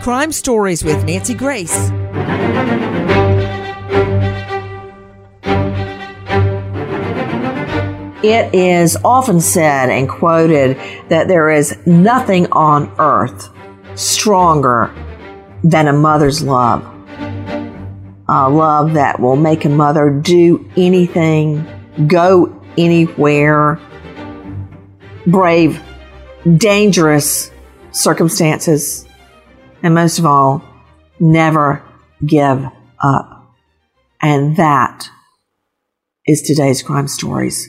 Crime Stories with Nancy Grace. It is often said and quoted that there is nothing on earth stronger than a mother's love. A love that will make a mother do anything, go anywhere, brave dangerous circumstances, and most of all, never give up. And that is today's Crime Stories.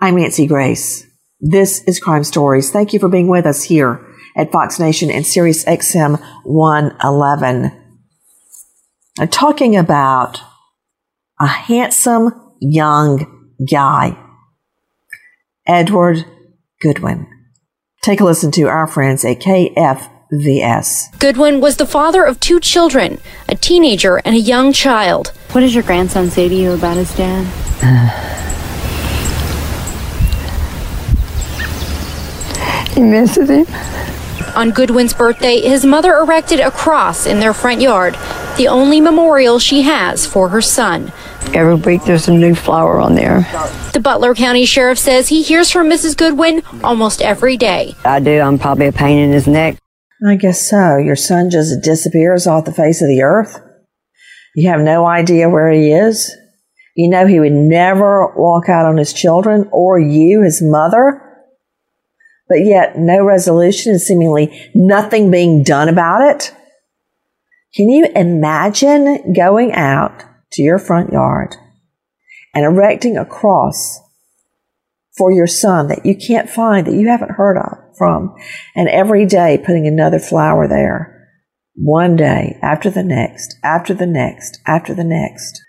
I'm Nancy Grace. This is Crime Stories. Thank you for being with us here at Fox Nation and Sirius XM 111. I'm talking about a handsome young guy, Edward Goodwin. Take a listen to our friends at KFVS. Goodwin was the father of two children, a teenager and a young child. What does your grandson say to you about his dad? He misses him. On Goodwin's birthday, his mother erected a cross in their front yard, the only memorial she has for her son. Every week there's a new flower on there. The Butler County Sheriff says he hears from Mrs. Goodwin almost every day. I do. I'm probably a pain in his neck. I guess so. Your son just disappears off the face of the earth. You have no idea where he is. You know he would never walk out on his children or you, his mother. But yet no resolution and seemingly nothing being done about it. Can you imagine going out to your front yard and erecting a cross for your son that you can't find, that you haven't heard of from, and every day putting another flower there, one day after the next, after the next, after the next?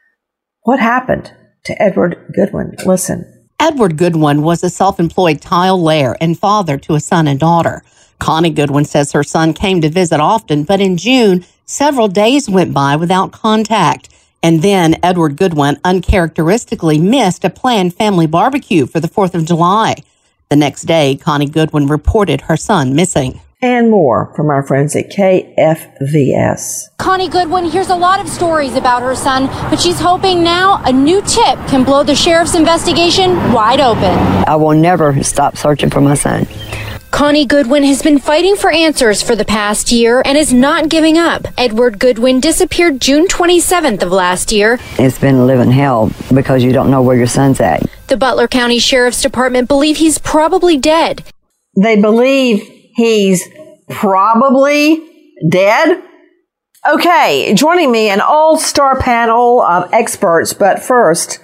What happened to Edward Goodwin? Listen. Edward Goodwin was a self-employed tile layer and father to a son and daughter. Connie Goodwin says her son came to visit often, but in June, several days went by without contact. And then Edward Goodwin uncharacteristically missed a planned family barbecue for the 4th of July. The next day, Connie Goodwin reported her son missing. and more from our friends at KFVS. Connie Goodwin hears a lot of stories about her son, but she's hoping now a new tip can blow the sheriff's investigation wide open. I will never stop searching for my son. Connie Goodwin has been fighting for answers for the past year and is not giving up. Edward Goodwin disappeared June 27th of last year. It's been living hell because you don't know where your son's at. The Butler County Sheriff's Department believe he's probably dead. They believe he's probably dead? Okay, joining me an all-star panel of experts, but first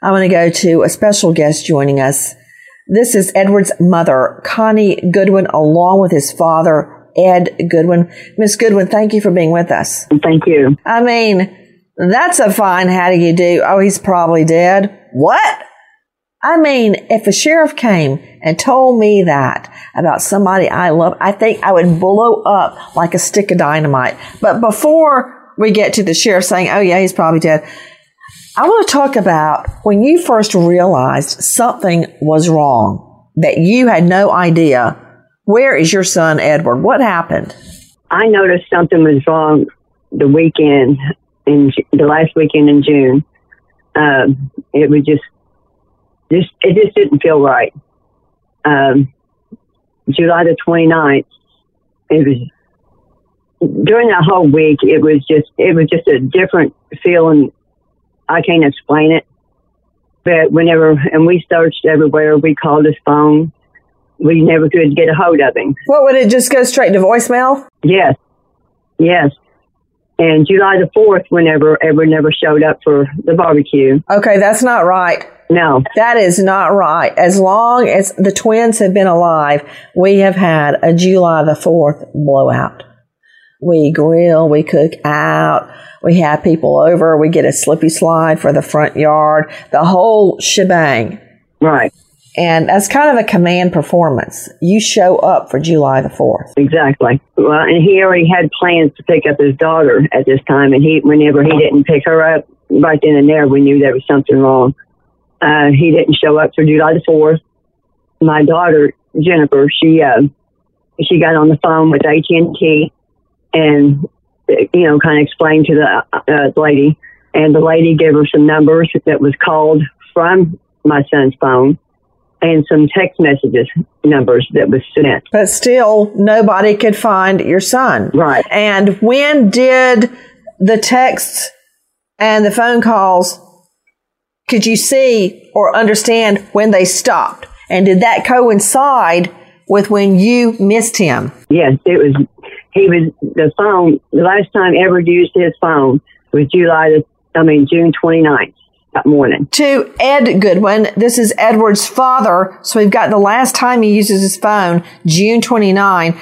I'm going to go to a special guest joining us. This is Edward's mother, Connie Goodwin, along with his father, Ed Goodwin. Miss Goodwin, thank you for being with us. Thank you. I mean, that's a fine how do you do. Oh, he's probably dead. What? I mean, if a sheriff came and told me that about somebody I love, I think I would blow up like a stick of dynamite. But before we get to the sheriff saying, oh, yeah, he's probably dead, I want to talk about when you first realized something was wrong, that you had no idea. Where is your son, Edward? What happened? I noticed something was wrong the last weekend in June. It just didn't feel right. July the 29th, during that whole week, it was just a different feeling. I can't explain it, but we searched everywhere, we called his phone, we never could get a hold of him. What, would it just go straight to voicemail? Yes. And July the 4th, whenever Edward never showed up for the barbecue. Okay, that's not right. No. That is not right. As long as the twins have been alive, we have had a July the 4th blowout. We grill, we cook out, we have people over, we get a slippy slide for the front yard, the whole shebang. Right. And that's kind of a command performance. You show up for July the 4th. Exactly. Well, and he already had plans to pick up his daughter at this time, and whenever he didn't pick her up, right then and there, we knew there was something wrong. He didn't show up for July the 4th. My daughter, Jennifer, she got on the phone with AT&T and, kind of explained to the lady. And the lady gave her some numbers that was called from my son's phone and some text messages numbers that was sent. But still, nobody could find your son. Right. And when did the texts and the phone calls... could you see or understand when they stopped? And did that coincide with when you missed him? Yes, the last time Edward used his phone was June 29th, that morning. To Ed Goodwin, this is Edward's father, so we've got the last time he uses his phone, June 29th.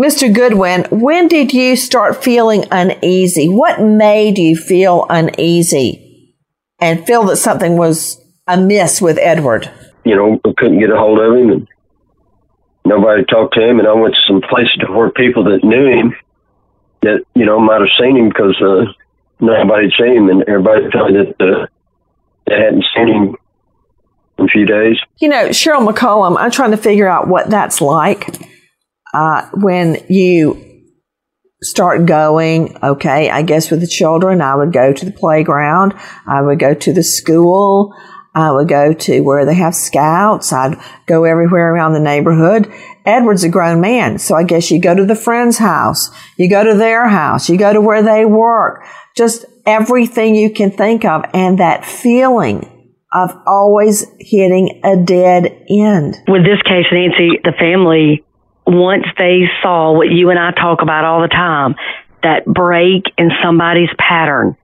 Mr. Goodwin, when did you start feeling uneasy? What made you feel uneasy and feel that something was amiss with Edward? I couldn't get a hold of him, and nobody talked to him, and I went to some places to where people that knew him that, might have seen him because nobody had seen him, and everybody told me that they hadn't seen him in a few days. Cheryl McCollum, I'm trying to figure out what that's like when you start going, okay, I guess with the children, I would go to the playground, I would go to the school, I would go to where they have scouts, I'd go everywhere around the neighborhood. Edward's a grown man, so I guess you go to the friend's house, you go to their house, you go to where they work, just everything you can think of, and that feeling of always hitting a dead end. With this case, Nancy, the family... once they saw what you and I talk about all the time, that break in somebody's pattern,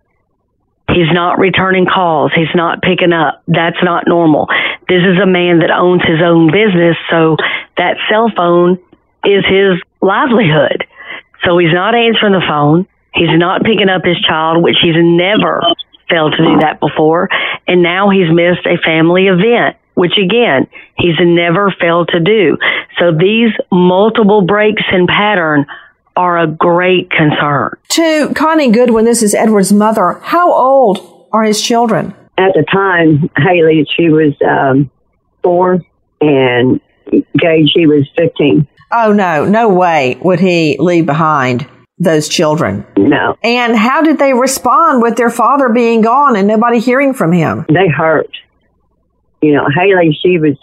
he's not returning calls, he's not picking up, that's not normal. This is a man that owns his own business, so that cell phone is his livelihood. So he's not answering the phone, he's not picking up his child, which he's never failed to do that before, and now he's missed a family event, which again, he's never failed to do. So these multiple breaks in pattern are a great concern. To Connie Goodwin, this is Edward's mother. How old are his children? At the time, Haley, she was 4, and Gage, she was 15. Oh, no. No way would he leave behind those children. No. And how did they respond with their father being gone and nobody hearing from him? They hurt. You know, Haley, she was,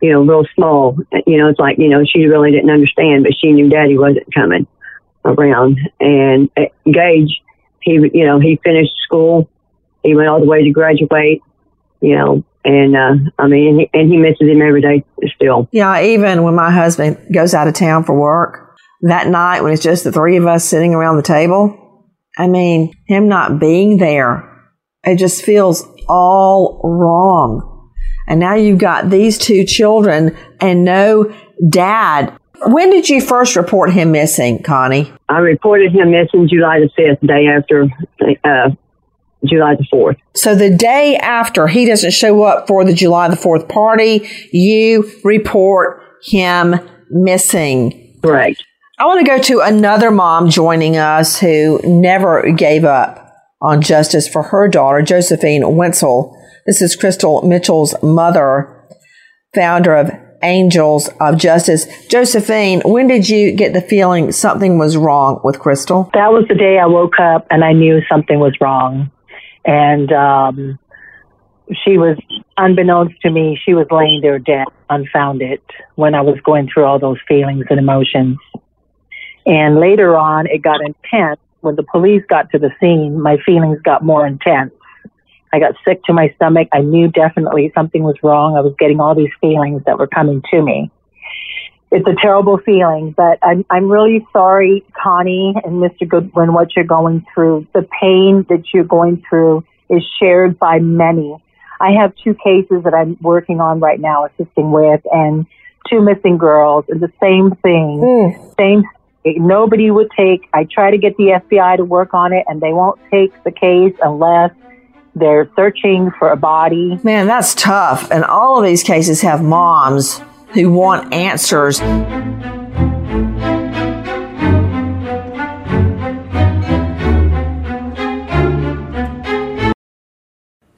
real small. You know, it's like, she really didn't understand, but she knew Daddy wasn't coming around. And Gage, he finished school. He went all the way to graduate, and he misses him every day still. Yeah, even when my husband goes out of town for work, that night when it's just the three of us sitting around the table, him not being there, it just feels all wrong. And now you've got these two children and no dad. When did you first report him missing, Connie? I reported him missing July the 5th, day after July the 4th. So the day after he doesn't show up for the July the 4th party, you report him missing. Correct. I want to go to another mom joining us who never gave up on justice for her daughter, Josephine Wentzel. This is Crystal Mitchell's mother, founder of Angels of Justice. Josephine, when did you get the feeling something was wrong with Crystal? That was the day I woke up and I knew something was wrong. And she was, unbeknownst to me, she was laying there dead, unfounded, when I was going through all those feelings and emotions. And later on, it got intense. When the police got to the scene, my feelings got more intense. I got sick to my stomach. I knew definitely something was wrong. I was getting all these feelings that were coming to me. It's a terrible feeling, but I'm really sorry, Connie and Mr. Goodwin, what you're going through. The pain that you're going through is shared by many. I have two cases that I'm working on right now, assisting with, and two missing girls, and the same thing. Same. Nobody would take. I try to get the FBI to work on it, and they won't take the case unless they're searching for a body. Man, that's tough. And all of these cases have moms who want answers.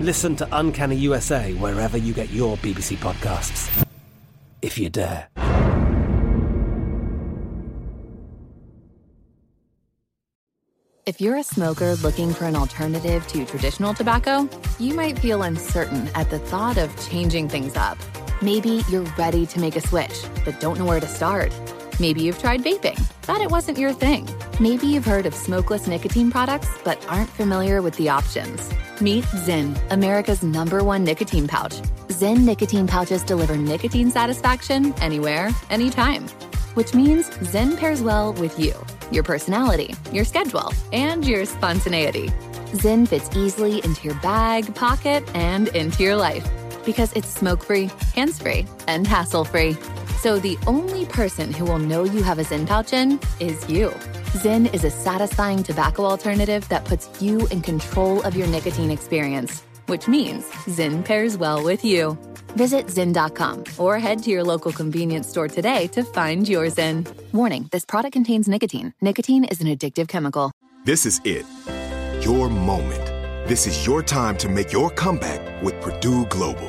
Listen to Uncanny USA wherever you get your BBC podcasts, if you dare. If you're a smoker looking for an alternative to traditional tobacco, you might feel uncertain at the thought of changing things up. Maybe you're ready to make a switch, but don't know where to start. Maybe you've tried vaping, but it wasn't your thing. Maybe you've heard of smokeless nicotine products, but aren't familiar with the options. Meet Zyn, America's #1 nicotine pouch. Zyn nicotine pouches deliver nicotine satisfaction anywhere, anytime. Which means Zyn pairs well with you, your personality, your schedule, and your spontaneity. Zyn fits easily into your bag, pocket, and into your life. Because it's smoke-free, hands-free, and hassle-free. So the only person who will know you have a Zyn pouch in is you. Zyn is a satisfying tobacco alternative that puts you in control of your nicotine experience. which means Zyn pairs well with you. Visit Zyn.com or head to your local convenience store today to find your Zyn. Warning, this product contains nicotine. Nicotine is an addictive chemical. This is it. Your moment. This is your time to make your comeback with Purdue Global.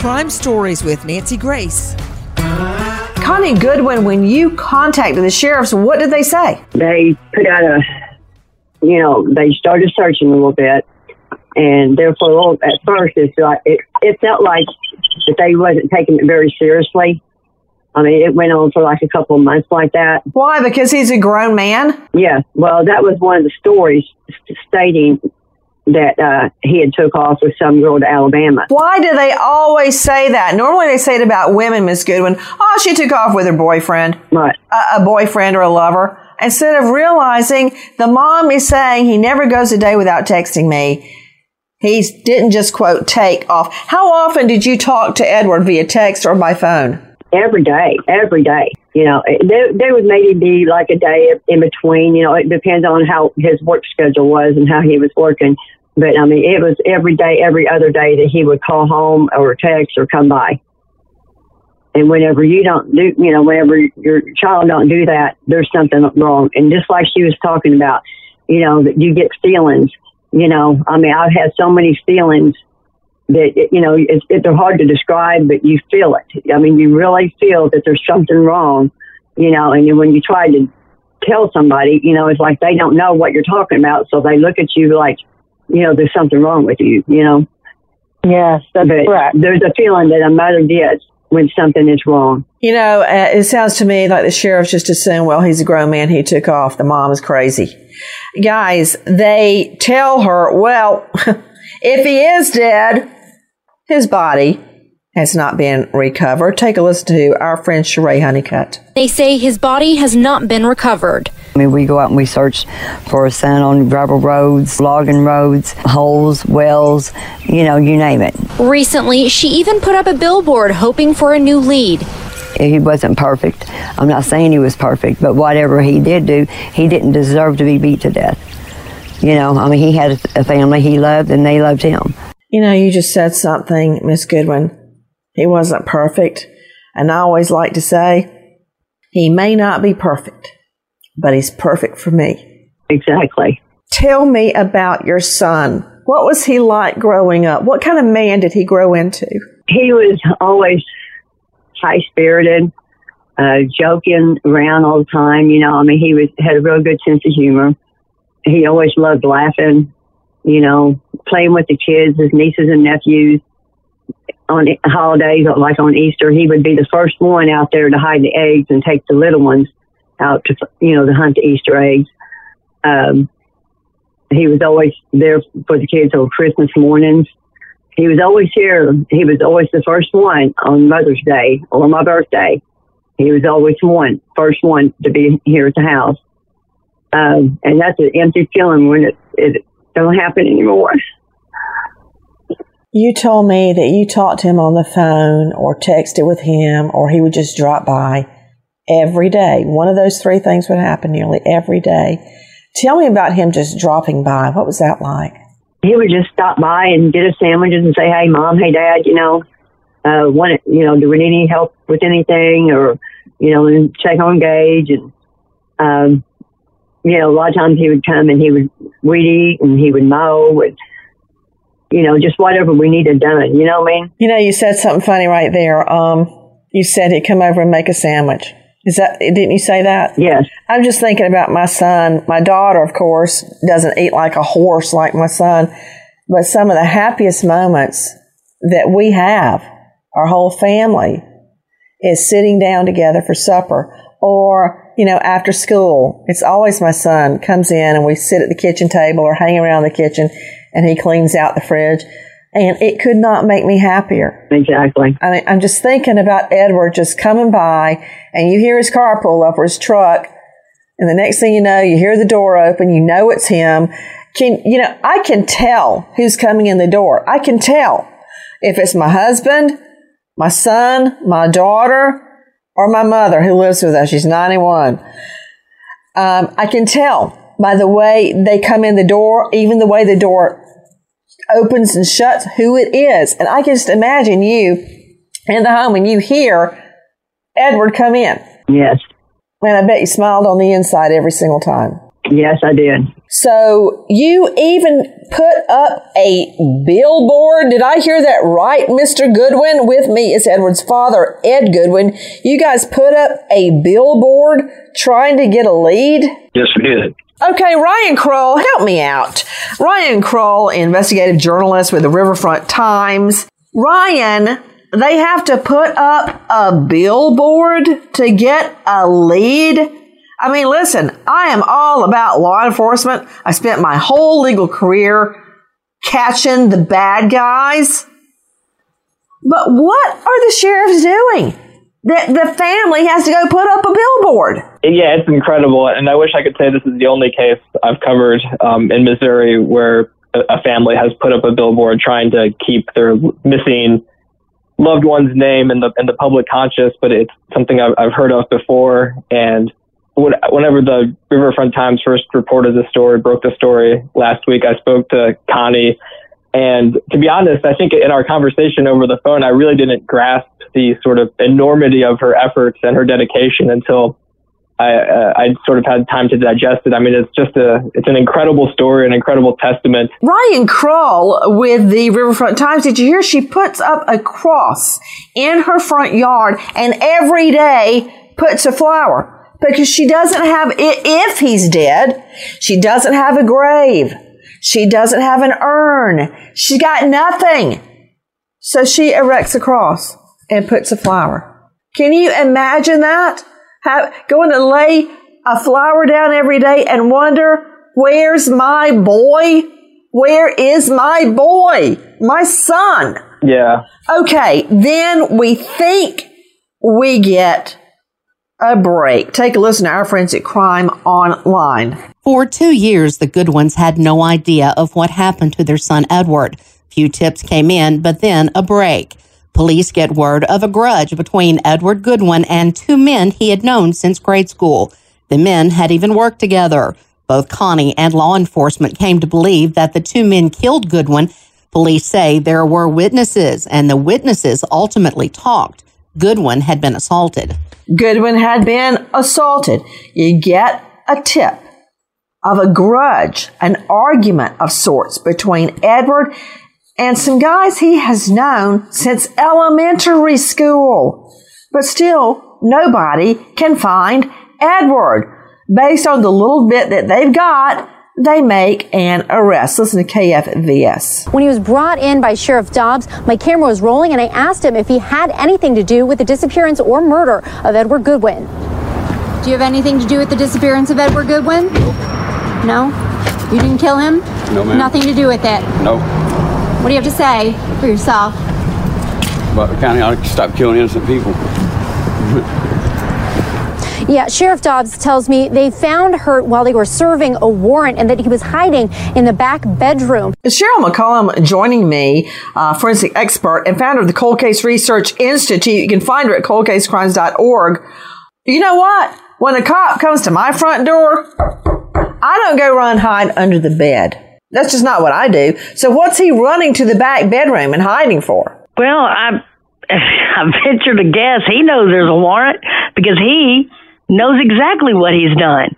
Crime Stories with Nancy Grace. Connie Goodwin, when you contacted the sheriffs, what did they say? They put out a... You know, they started searching a little bit, and therefore, at first, it felt like that they wasn't taking it very seriously. I mean, it went on for like a couple of months like that. Why? Because he's a grown man? Yeah. Well, that was one of the stories stating that he had took off with some girl to Alabama. Why do they always say that? Normally they say it about women, Miss Goodwin. Oh, she took off with her boyfriend. Right. A boyfriend or a lover. Instead of realizing the mom is saying he never goes a day without texting me. He didn't just, quote, take off. How often did you talk to Edward via text or by phone? Every day. You know, there would maybe be like a day in between. You know, it depends on how his work schedule was and how he was working. But, I mean, it was every day, every other day that he would call home or text or come by. And whenever your child don't do that, there's something wrong. And just like she was talking about, you know, that you get feelings, you know, I mean, I've had so many feelings that, you know, they're hard to describe, but you feel it. I mean, you really feel that there's something wrong, you know, and when you try to tell somebody, you know, it's like they don't know what you're talking about. So they look at you like, you know, there's something wrong with you, you know. Yes, that's correct. There's a feeling that a mother gets when something is wrong. You know, it sounds to me like the sheriff's just assumed, well, he's a grown man who took off. The mom is crazy. Guys, they tell her, well, if he is dead, his body has not been recovered. Take a listen to our friend Sheree Honeycutt. They say his body has not been recovered. I mean, we go out and we search for a son on gravel roads, logging roads, holes, wells, you know, you name it. Recently, she even put up a billboard hoping for a new lead. He wasn't perfect. I'm not saying he was perfect, but whatever he did do, he didn't deserve to be beat to death. You know, I mean, he had a family he loved and they loved him. You know, you just said something, Miss Goodwin. He wasn't perfect. And I always like to say, he may not be perfect, but he's perfect for me. Exactly. Tell me about your son. What was he like growing up? What kind of man did he grow into? He was always high-spirited, joking around all the time. You know, I mean, had a real good sense of humor. He always loved laughing, you know, playing with the kids, his nieces and nephews. On holidays, like on Easter, he would be the first one out there to hide the eggs and take the little ones out to, you know, to hunt the Easter eggs. He was always there for the kids on Christmas mornings. He was always here. He was always the first one on Mother's Day or my birthday. He was always first one to be here at the house. And that's an empty feeling when it don't happen anymore. You told me that you talked to him on the phone or texted with him or he would just drop by every day. One of those three things would happen nearly every day. Tell me about him just dropping by. What was that like? He would just stop by and get us sandwiches and say, hey, Mom, hey, Dad, you know, do we need any help with anything? Or, you know, and check on Gage. And, you know, a lot of times he would come and he would weed eat and he would mow and you know, just whatever we needed done. You know what I mean? You know, you said something funny right there. You said he'd come over and make a sandwich. Is that, didn't you say that? Yes. I'm just thinking about my son. My daughter, of course, doesn't eat like a horse like my son. But some of the happiest moments that we have, our whole family, is sitting down together for supper or, you know, after school. It's always my son comes in and we sit at the kitchen table or hang around the kitchen and he cleans out the fridge. And it could not make me happier. Exactly. I mean, I'm just thinking about Edward just coming by, and you hear his car pull up or his truck, and the next thing you know, you hear the door open, you know it's him. I can tell who's coming in the door. I can tell if it's my husband, my son, my daughter, or my mother who lives with us. She's 91. I can tell by the way they come in the door, even the way the door opens and shuts, who it is. And I can just imagine you in the home and you hear Edward come in. Yes. And I bet you smiled on the inside every single time. Yes, I did. So you even put up a billboard. Did I hear that right, Mr. Goodwin? With me is Edward's father, Ed Goodwin. You guys put up a billboard trying to get a lead? Yes, we did. Okay, Ryan Krull, help me out. Ryan Krull, investigative journalist with the Riverfront Times. Ryan, they have to put up a billboard to get a lead? I mean, listen, I am all about law enforcement. I spent my whole legal career catching the bad guys. But what are the sheriffs doing? The family has to go put up a billboard. Yeah, it's incredible. And I wish I could say this is the only case I've covered in Missouri where a family has put up a billboard trying to keep their missing loved one's name in the public conscious. But it's something I've heard of before. And whenever the Riverfront Times first reported the story, broke the story last week, I spoke to Connie. And to be honest, I think in our conversation over the phone, I really didn't grasp the sort of enormity of her efforts and her dedication until I sort of had time to digest it. I mean, it's an incredible story, an incredible testament. Ryan Krull with the Riverfront Times, did you hear she puts up a cross in her front yard and every day puts a flower? Because she doesn't have, if he's dead, she doesn't have a grave. She doesn't have an urn. She got nothing. So she erects a cross and puts a flower. Can you imagine that? Going to lay a flower down every day and wonder, where's my boy? Where is my boy? My son. Yeah. Okay, then we think we get a break. Take a listen to our friends at Crime Online. For 2 years, the Goodwins had no idea of what happened to their son Edward. Few tips came in, but then a break. Police get word of a grudge between Edward Goodwin and two men he had known since grade school. The men had even worked together. Both Connie and law enforcement came to believe that the two men killed Goodwin. Police say there were witnesses, and the witnesses ultimately talked. Goodwin had been assaulted. You get a tip of a grudge, an argument of sorts between Edward and some guys he has known since elementary school. But still, nobody can find Edward. Based on the little bit that they've got, they make an arrest. Listen to KFVS. When he was brought in by Sheriff Dobbs, my camera was rolling and I asked him if he had anything to do with the disappearance or murder of Edward Goodwin. Do you have anything to do with the disappearance of Edward Goodwin? Nope. No? You didn't kill him? No, ma'am. Nothing to do with it? Nope. What do you have to say for yourself? About the county ought to stop killing innocent people. Yeah, Sheriff Dobbs tells me they found Hurt while they were serving a warrant and that he was hiding in the back bedroom. Cheryl McCollum joining me, forensic expert and founder of the Cold Case Research Institute. You can find her at coldcasecrimes.org. You know what? When a cop comes to my front door, I don't go run hide under the bed. That's just not what I do. So what's he running to the back bedroom and hiding for? Well, I venture to guess he knows there's a warrant because he knows exactly what he's done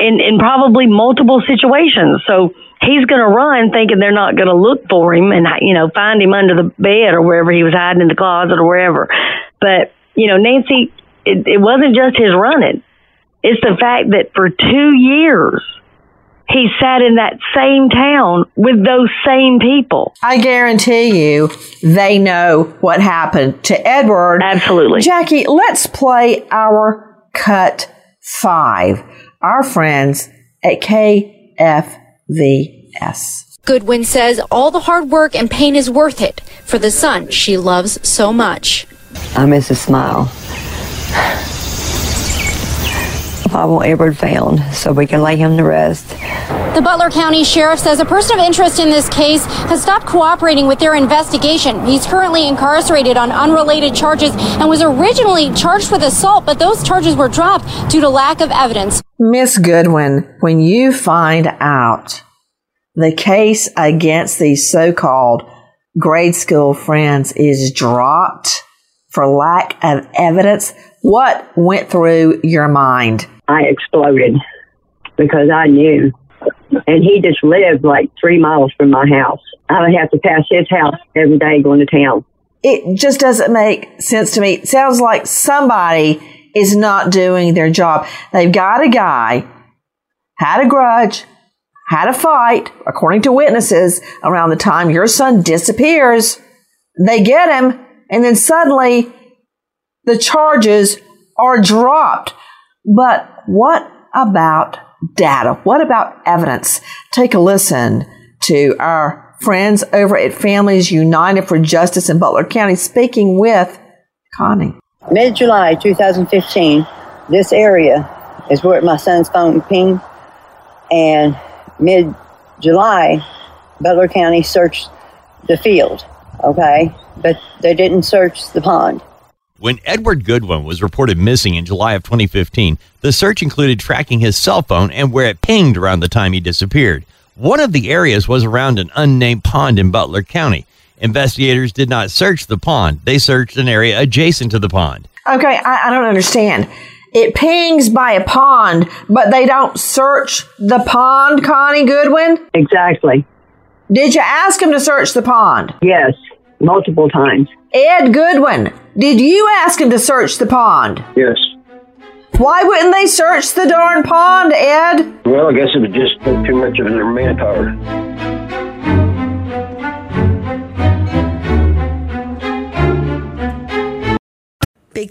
in probably multiple situations. So he's going to run thinking they're not going to look for him and, you know, find him under the bed or wherever he was hiding in the closet or wherever. But, you know, Nancy, it wasn't just his running. It's the fact that for 2 years, he sat in that same town with those same people. I guarantee you they know what happened to Edward. Absolutely. Jackie, let's play our Cut 5. Our friends at KFVS. Goodwin says all the hard work and pain is worth it for the son she loves so much. I miss his smile. I want Edward found so we can lay him to rest. The Butler County Sheriff says a person of interest in this case has stopped cooperating with their investigation. He's currently incarcerated on unrelated charges and was originally charged with assault, but those charges were dropped due to lack of evidence. Miss Goodwin, when you find out the case against these so-called grade school friends is dropped for lack of evidence, what went through your mind? I exploded because I knew. And he just lived like 3 miles from my house. I would have to pass his house every day going to town. It just doesn't make sense to me. It sounds like somebody is not doing their job. They've got a guy, had a grudge, had a fight, according to witnesses, around the time your son disappears. They get him, and then suddenly the charges are dropped. But what about data? What about evidence? Take a listen to our friends over at Families United for Justice in Butler County speaking with Connie. Mid-July 2015, this area is where my son's phone pinged. And mid-July, Butler County searched the field, okay? But they didn't search the pond. When Edward Goodwin was reported missing in July of 2015, the search included tracking his cell phone and where it pinged around the time he disappeared. One of the areas was around an unnamed pond in Butler County. Investigators did not search the pond. They searched an area adjacent to the pond. Okay, I don't understand. It pings by a pond, but they don't search the pond, Connie Goodwin? Exactly. Did you ask him to search the pond? Yes, multiple times. Ed Goodwin, did you ask him to search the pond? Yes. Why wouldn't they search the darn pond, Ed? Well, I guess it would just put too much of their manpower. Big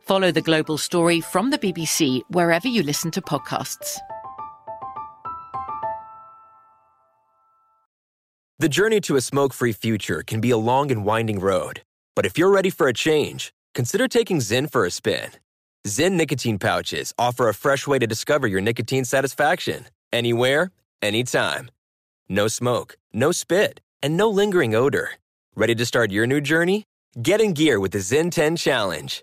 Follow The Global Story from the BBC wherever you listen to podcasts. The journey to a smoke-free future can be a long and winding road. But if you're ready for a change, consider taking Zyn for a spin. Zyn nicotine pouches offer a fresh way to discover your nicotine satisfaction. Anywhere, anytime. No smoke, no spit, and no lingering odor. Ready to start your new journey? Get in gear with the Zyn 10 Challenge.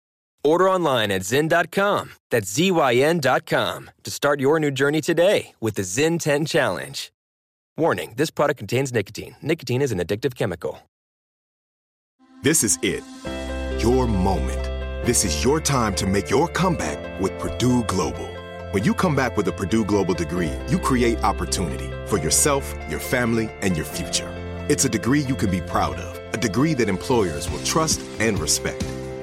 Order online at Zyn.com, that's ZYN.com, to start your new journey today with the Zyn 10 Challenge. Warning, this product contains nicotine. Nicotine is an addictive chemical. This is it, your moment. This is your time to make your comeback with Purdue Global. When you come back with a Purdue Global degree, you create opportunity for yourself, your family, and your future. It's a degree you can be proud of, a degree that employers will trust and respect.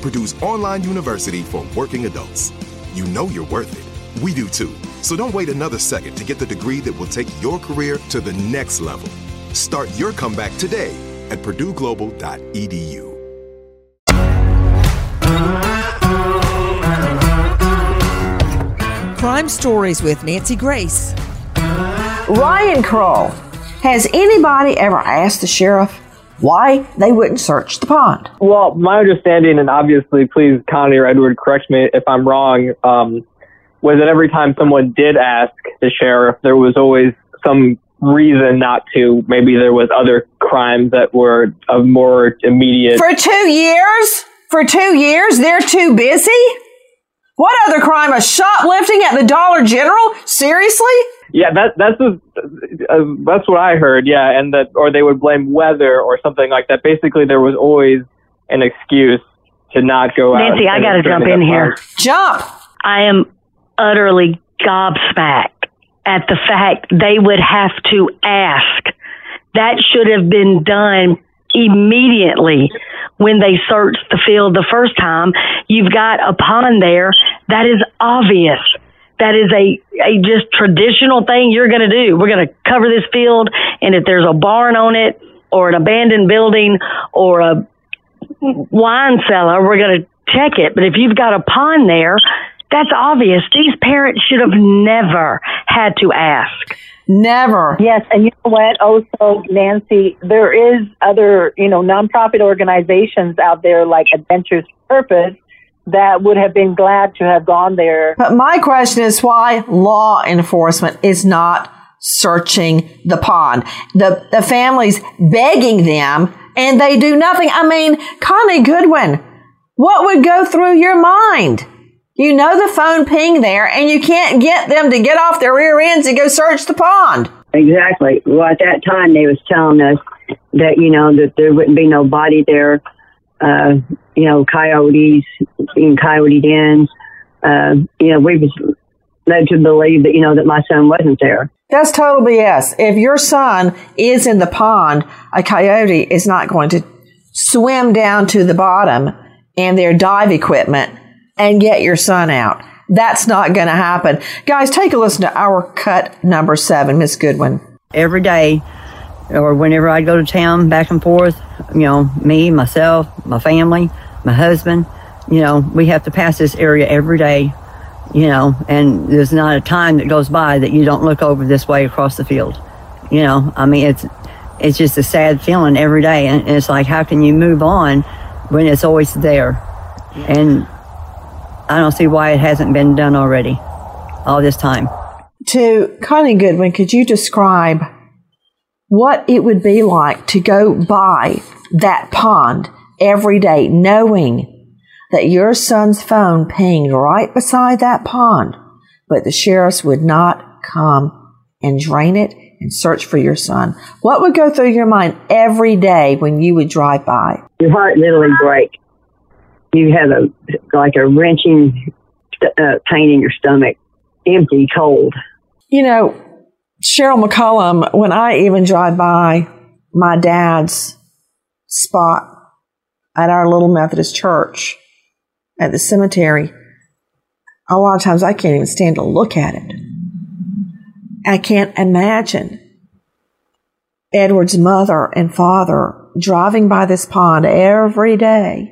Purdue's online university for working adults. You know you're worth it. We do too. So don't wait another second to get the degree that will take your career to the next level. Start your comeback today at PurdueGlobal.edu. Crime Stories with Nancy Grace. Ryan Krull. Has anybody ever asked the sheriff why they wouldn't search the pond? Well, my understanding, and obviously, please, Connie or Edward, correct me if I'm wrong, was that every time someone did ask the sheriff, there was always some reason not to. Maybe there was other crimes that were of more immediate. For 2 years, they're too busy? What other crime? A shoplifting at the Dollar General? Seriously? Yeah, that's what I heard. Yeah, and that, or they would blame weather or something like that. Basically, there was always an excuse to not go out. Nancy, I got to jump in here. Jump! I am utterly gobsmacked at the fact they would have to ask. That should have been done immediately. When they searched the field the first time, you've got a pond there. That is obvious. That is a just traditional thing you're going to do. We're going to cover this field, and if there's a barn on it or an abandoned building or a wine cellar, we're going to check it. But if you've got a pond there, that's obvious. These parents should have never had to ask. Never. Yes, and you know what? Also, Nancy, there is other, nonprofit organizations out there like Adventures for Purpose that would have been glad to have gone there. But my question is why law enforcement is not searching the pond. The families begging them, and they do nothing. I mean, Connie Goodwin, what would go through your mind? You know the phone ping there, and you can't get them to get off their rear ends and go search the pond. Exactly. Well, at that time, they was telling us that, that there wouldn't be no body there, coyotes in coyote dens. We was led to believe that, that my son wasn't there. That's total BS. If your son is in the pond, a coyote is not going to swim down to the bottom in their dive equipment and get your son out. That's not going to happen. Guys, take a listen to our cut number 7, Miss Goodwin. Every day, or whenever I'd go to town, back and forth, me, myself, my family, my husband, we have to pass this area every day, and there's not a time that goes by that you don't look over this way across the field. It's just a sad feeling every day, and it's like, how can you move on when it's always there? And I don't see why it hasn't been done already, all this time. To Connie Goodwin, could you describe what it would be like to go by that pond every day, knowing that your son's phone pinged right beside that pond, but the sheriffs would not come and drain it and search for your son? What would go through your mind every day when you would drive by? Your heart literally breaks. You have a wrenching pain in your stomach, empty, cold. you know, Cheryl McCollum, when I even drive by my dad's spot at our little Methodist church at the cemetery, a lot of times I can't even stand to look at it. I can't imagine Edward's mother and father driving by this pond every day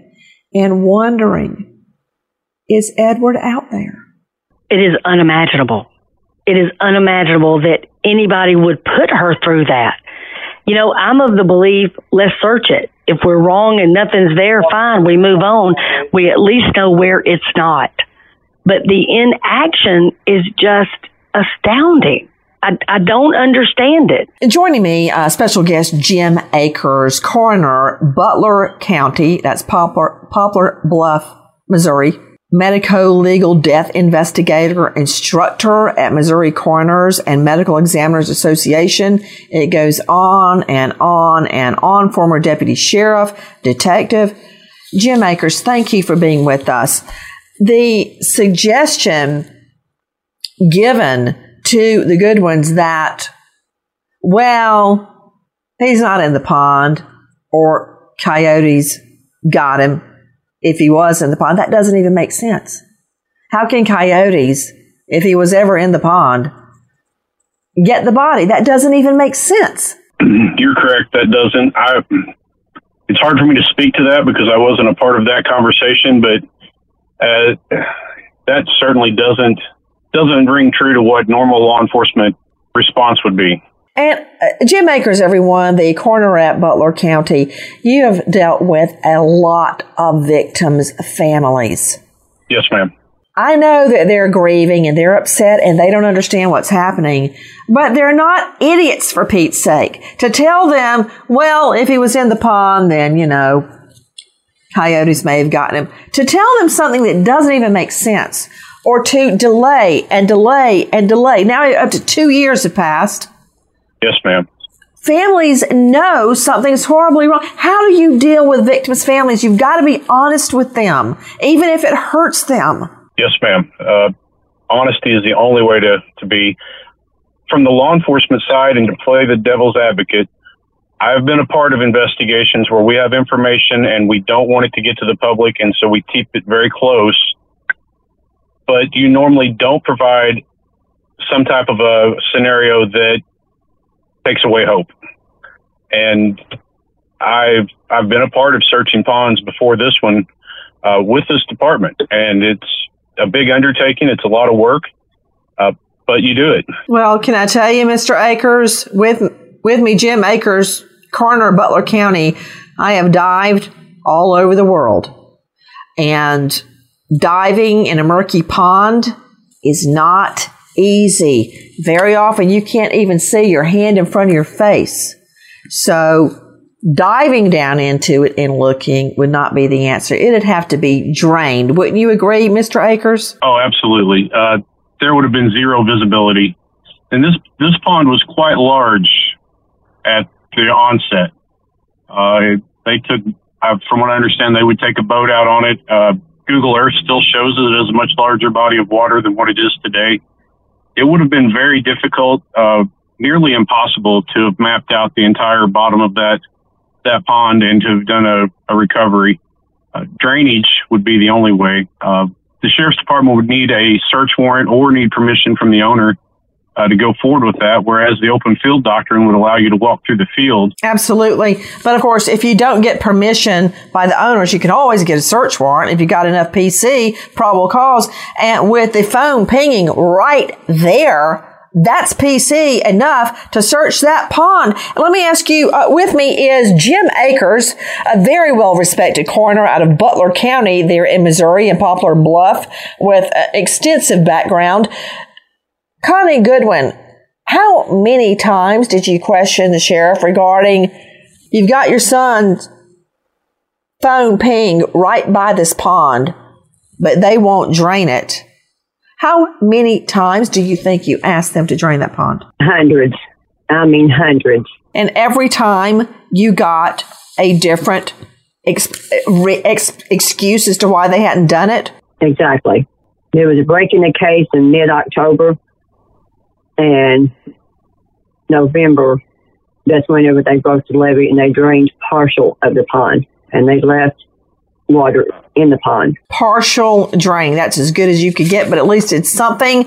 and wondering, is Edward out there? It is unimaginable. It is unimaginable that anybody would put her through that. You know, I'm of the belief, let's search it. If we're wrong and nothing's there, fine, we move on. We at least know where it's not. But the inaction is just astounding. I don't understand it. Joining me, special guest Jim Akers, coroner, Butler County, that's Poplar Bluff, Missouri, medico-legal death investigator, instructor at Missouri Coroners and Medical Examiners Association. It goes on and on and on. Former deputy sheriff, detective. Jim Akers, thank you for being with us. The suggestion given to the Goodwins that, well, he's not in the pond, or coyotes got him if he was in the pond, that doesn't even make sense. How can coyotes, if he was ever in the pond, get the body? That doesn't even make sense. You're correct. That doesn't. It's hard for me to speak to that because I wasn't a part of that conversation, but that certainly doesn't ring true to what normal law enforcement response would be. And Jim Akers, everyone, the coroner at Butler County, you have dealt with a lot of victims' families. Yes, ma'am. I know that they're grieving and they're upset and they don't understand what's happening, but they're not idiots, for Pete's sake, to tell them, well, if he was in the pond, then, you know, coyotes may have gotten him. To tell them something that doesn't even make sense, or to delay and delay and delay. Now up to 2 years have passed. Yes, ma'am. Families know something's horribly wrong. How do you deal with victims' families? You've got to be honest with them, even if it hurts them. Yes, ma'am. Honesty is the only way to be. From the law enforcement side and to play the devil's advocate, I've been a part of investigations where we have information and we don't want it to get to the public, and so we keep it very close. But you normally don't provide some type of a scenario that takes away hope. And I've been a part of searching ponds before this one with this department, and it's a big undertaking. It's a lot of work, but you do it. Well, can I tell you, Mr. Akers, with me, Jim Akers, coroner of Butler County, I have dived all over the world, and diving in a murky pond is not easy. Very often you can't even see your hand in front of your face. So diving down into it and looking would not be the answer. It would have to be drained. Wouldn't you agree, Mr. Akers? Oh, absolutely. There would have been zero visibility. And this pond was quite large at the onset. From what I understand, they would take a boat out on it. Google Earth still shows it as a much larger body of water than what it is today. It would have been very difficult, nearly impossible, to have mapped out the entire bottom of that pond and to have done a recovery. Drainage would be the only way. The sheriff's department would need a search warrant or need permission from the owner to go forward with that, whereas the open field doctrine would allow you to walk through the field. Absolutely. But of course, if you don't get permission by the owners, you can always get a search warrant if you got enough PC, probable cause, and with the phone pinging right there, that's PC enough to search that pond. And let me ask you, with me is Jim Akers, a very well-respected coroner out of Butler County there in Missouri in Poplar Bluff with extensive background. Connie Goodwin, how many times did you question the sheriff regarding, you've got your son's phone ping right by this pond, but they won't drain it? How many times do you think you asked them to drain that pond? Hundreds. I mean, hundreds. And every time you got a different excuse as to why they hadn't done it? Exactly. There was a break in the case in mid-October. and November, that's whenever they broke the levee and they drained partial of the pond, and they left water in the pond. Partial drain. That's as good as you could get, but at least it's something.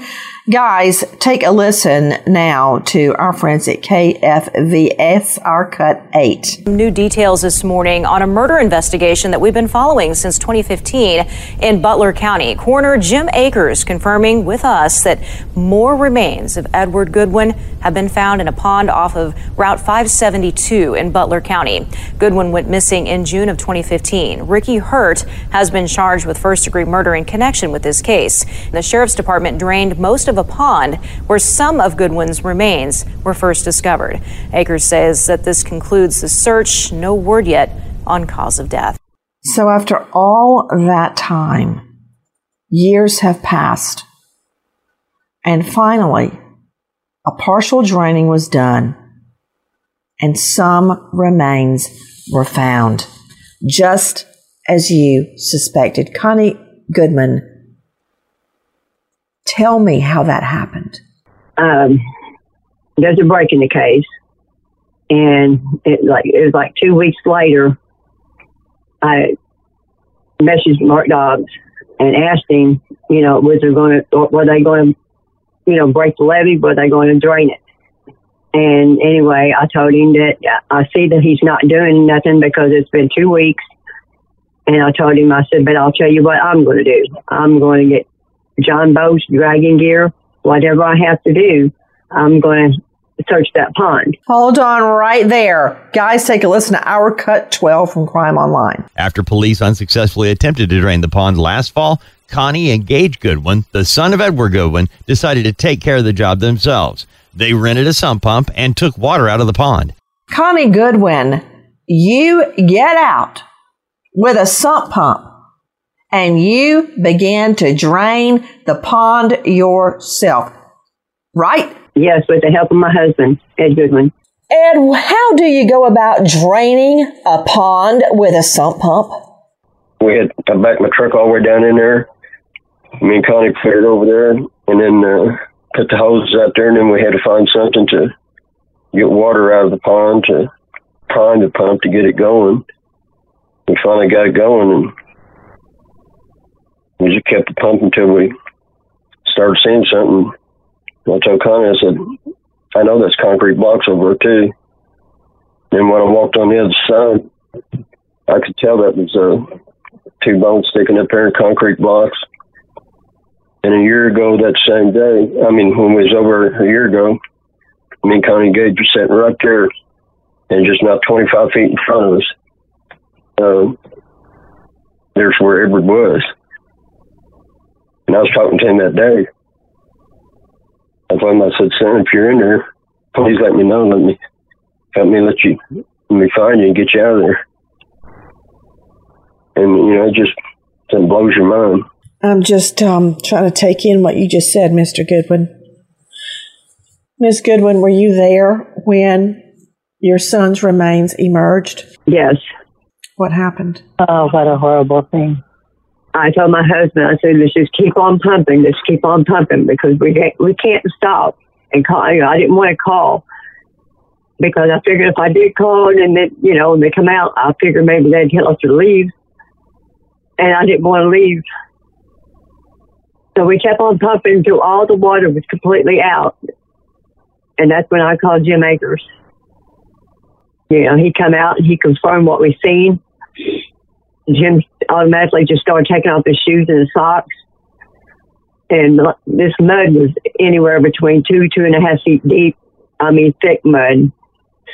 Guys, take a listen now to our friends at KFVS, our Cut 8. New details this morning on a murder investigation that we've been following since 2015 in Butler County. Coroner Jim Akers confirming with us that more remains of Edward Goodwin have been found in a pond off of Route 572 in Butler County. Goodwin went missing in June of 2015. Ricky Hurt has been charged with first-degree murder in connection with this case. The Sheriff's Department drained most of a pond where some of Goodwin's remains were first discovered. Akers says that this concludes the search. No word yet on cause of death. So after all that time, years have passed, and finally, a partial draining was done, and some remains were found. Just as you suspected. Connie Goodwin, tell me how that happened. There's a break in the case, and it was 2 weeks later, I messaged Mark Dobbs and asked him, were they going to break the levee? Were they going to drain it? And anyway, I told him that I see that he's not doing nothing because it's been 2 weeks. And I told him, I said, but I'll tell you what I'm going to do. I'm going to get John Boats, dragon gear, whatever I have to do. I'm going to search that pond. Hold on right there. Guys, take a listen to Our Cut 12 from Crime Online. After police unsuccessfully attempted to drain the pond last fall, Connie and Gage Goodwin, the son of Edward Goodwin, decided to take care of the job themselves. They rented a sump pump and took water out of the pond. Connie Goodwin, you get out with a sump pump, and you began to drain the pond yourself, right? Yes, with the help of my husband, Ed Goodwin. Ed, how do you go about draining a pond with a sump pump? We had to back my truck all the way down in there. Me and Connie put it over there, and then put the hoses out there, and then we had to find something to get water out of the pond, to prime the pump to get it going. We finally got it going, and we just kept the pump until we started seeing something. I told Connie, I said, I know that's concrete blocks over there, too. And when I walked on the other side, I could tell that was two bones sticking up there in concrete blocks. And a year ago that same day, when we was over a year ago, me and Connie and Gage were sitting right there and just not 25 feet in front of us. There's where Edward was, and I was talking to him that day. I told him, I said, "Son, if you're in there, please let me know. Let me find you and get you out of there." And it just blows your mind. I'm just trying to take in what you just said, Mr. Goodwin. Miss Goodwin, were you there when your son's remains emerged? Yes. What happened? Oh, what a horrible thing. I told my husband, I said, let's just keep on pumping. Let's keep on pumping because we can't stop. And call. I didn't want to call because I figured if I did call and then, they come out, I figured maybe they'd tell us to leave. And I didn't want to leave. So we kept on pumping until all the water was completely out. And that's when I called Jim Akers. He come out and he confirmed what we seen. Jim automatically just started taking off his shoes and his socks. And this mud was anywhere between 2.5 feet deep. Thick mud,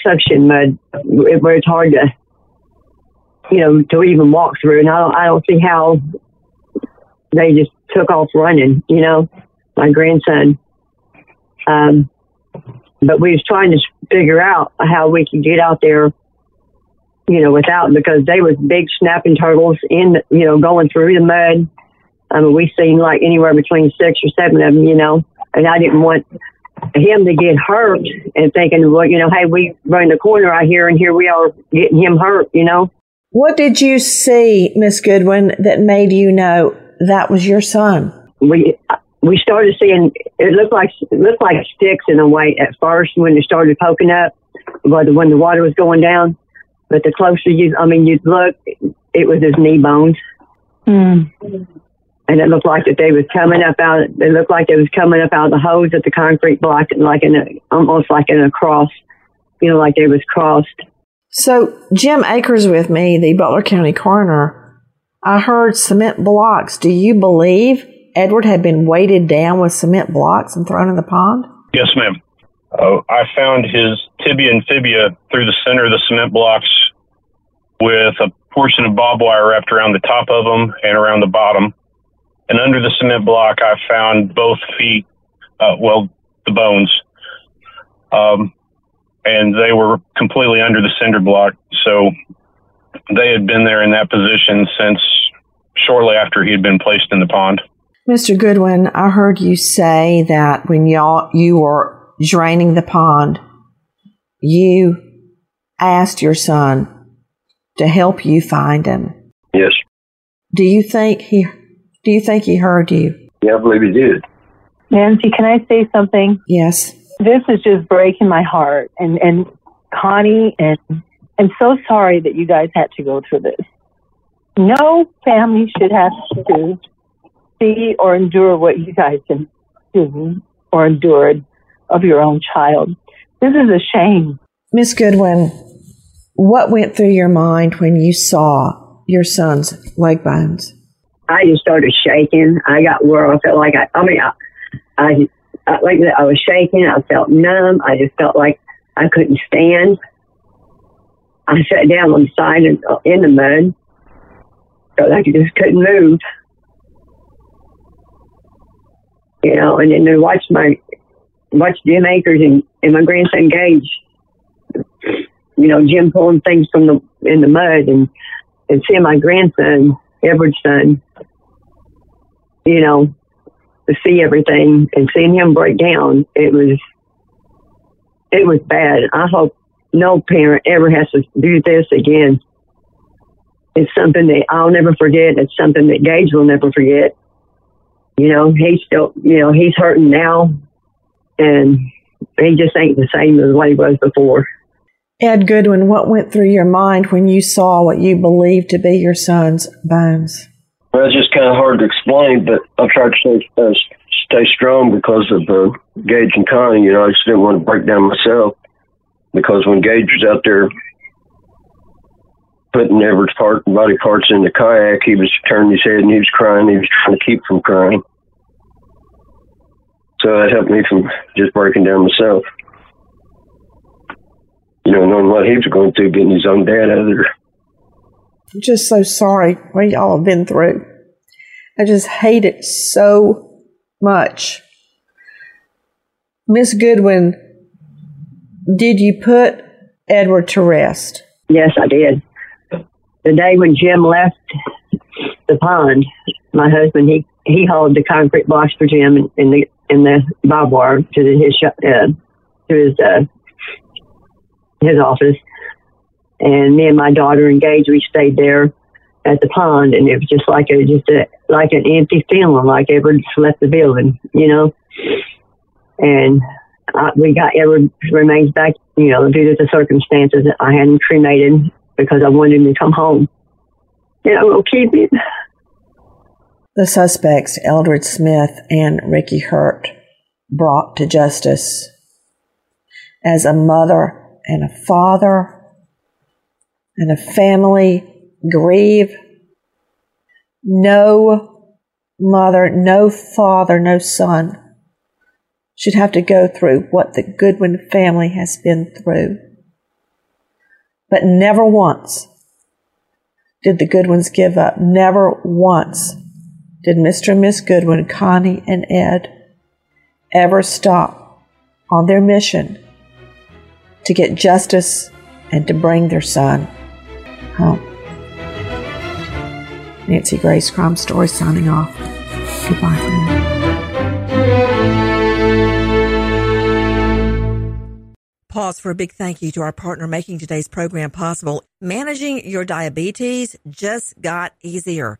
suction mud, where it's hard to, to even walk through. And I don't see how they just took off running, my grandson. But we was trying to figure out how we could get out there, without, because they was big snapping turtles in, going through the mud. We seen anywhere between 6 or 7 of them, and I didn't want him to get hurt and thinking, well, hey, we run the corner out here and here we are getting him hurt, What did you see, Miss Goodwin, that made you know that was your son? We we started seeing, it looked like sticks in a way at first when it started poking up, when the water was going down. But the closer you'd look, it was his knee bones. Mm. And it looked like that they was coming up out. It looked like it was coming up out of the hose at the concrete block, almost like in a cross, like they was crossed. So Jim Akers with me, the Butler County coroner. I heard cement blocks. Do you believe Edward had been weighted down with cement blocks and thrown in the pond? Yes, ma'am. I found his tibia and fibula through the center of the cement blocks, with a portion of barbed wire wrapped around the top of them and around the bottom. And under the cement block, I found both feet, the bones. And they were completely under the cinder block. So they had been there in that position since shortly after he had been placed in the pond. Mr. Goodwin, I heard you say that when you were draining the pond, you asked your son to help you find him. Yes. Do you think he heard you? Yeah, I believe he did. Nancy, can I say something? Yes. This is just breaking my heart. And Connie, and I'm so sorry that you guys had to go through this. No family should have to see or endure what you guys have seen or endured of your own child. This is a shame. Miss Goodwin, what went through your mind when you saw your son's leg bones? I just started shaking. I got worried. I felt like I was shaking. I felt numb. I just felt like I couldn't stand. I sat down on the side in the mud, so I just couldn't move. And then I watched Jim Akers and my grandson Gage, Jim pulling things from in the mud, and seeing my grandson, Edward's son, to see everything and seeing him break down, it was bad. I hope no parent ever has to do this again. It's something that I'll never forget. It's something that Gage will never forget. He's still, he's hurting now, and he just ain't the same as what he was before. Ed Goodwin, what went through your mind when you saw what you believed to be your son's bones? Well, it's just kind of hard to explain, but I tried to stay strong because of Gage and Connie. I just didn't want to break down myself, because when Gage was out there putting Everett's body parts in the kayak, he was turning his head and he was crying. He was trying to keep from crying. So that helped me from just breaking down myself. Knowing what he was going through, getting his own dad out of there. I'm just so sorry what y'all have been through. I just hate it so much. Miss Goodwin, did you put Edward to rest? Yes, I did. The day when Jim left the pond, my husband, he hauled the concrete blocks for Jim in the barbed wire to his office, and me and my daughter and Gage, we stayed there at the pond, and it was just like like an empty feeling, like Edward left the building, and we got Edward's remains back, due to the circumstances. I hadn't cremated because I wanted him to come home. We'll keep it. The suspects, Eldred Smith and Ricky Hurt, brought to justice as a mother and a father and a family grieve. No mother, no father, no son should have to go through what the Goodwin family has been through. But never once did the Goodwins give up. Never once did Mr. and Miss Goodwin, Connie and Ed, ever stop on their mission to get justice and to bring their son home. Nancy Grace, Crime Stories, signing off. Goodbye for now. Pause for a big thank you to our partner making today's program possible. Managing your diabetes just got easier.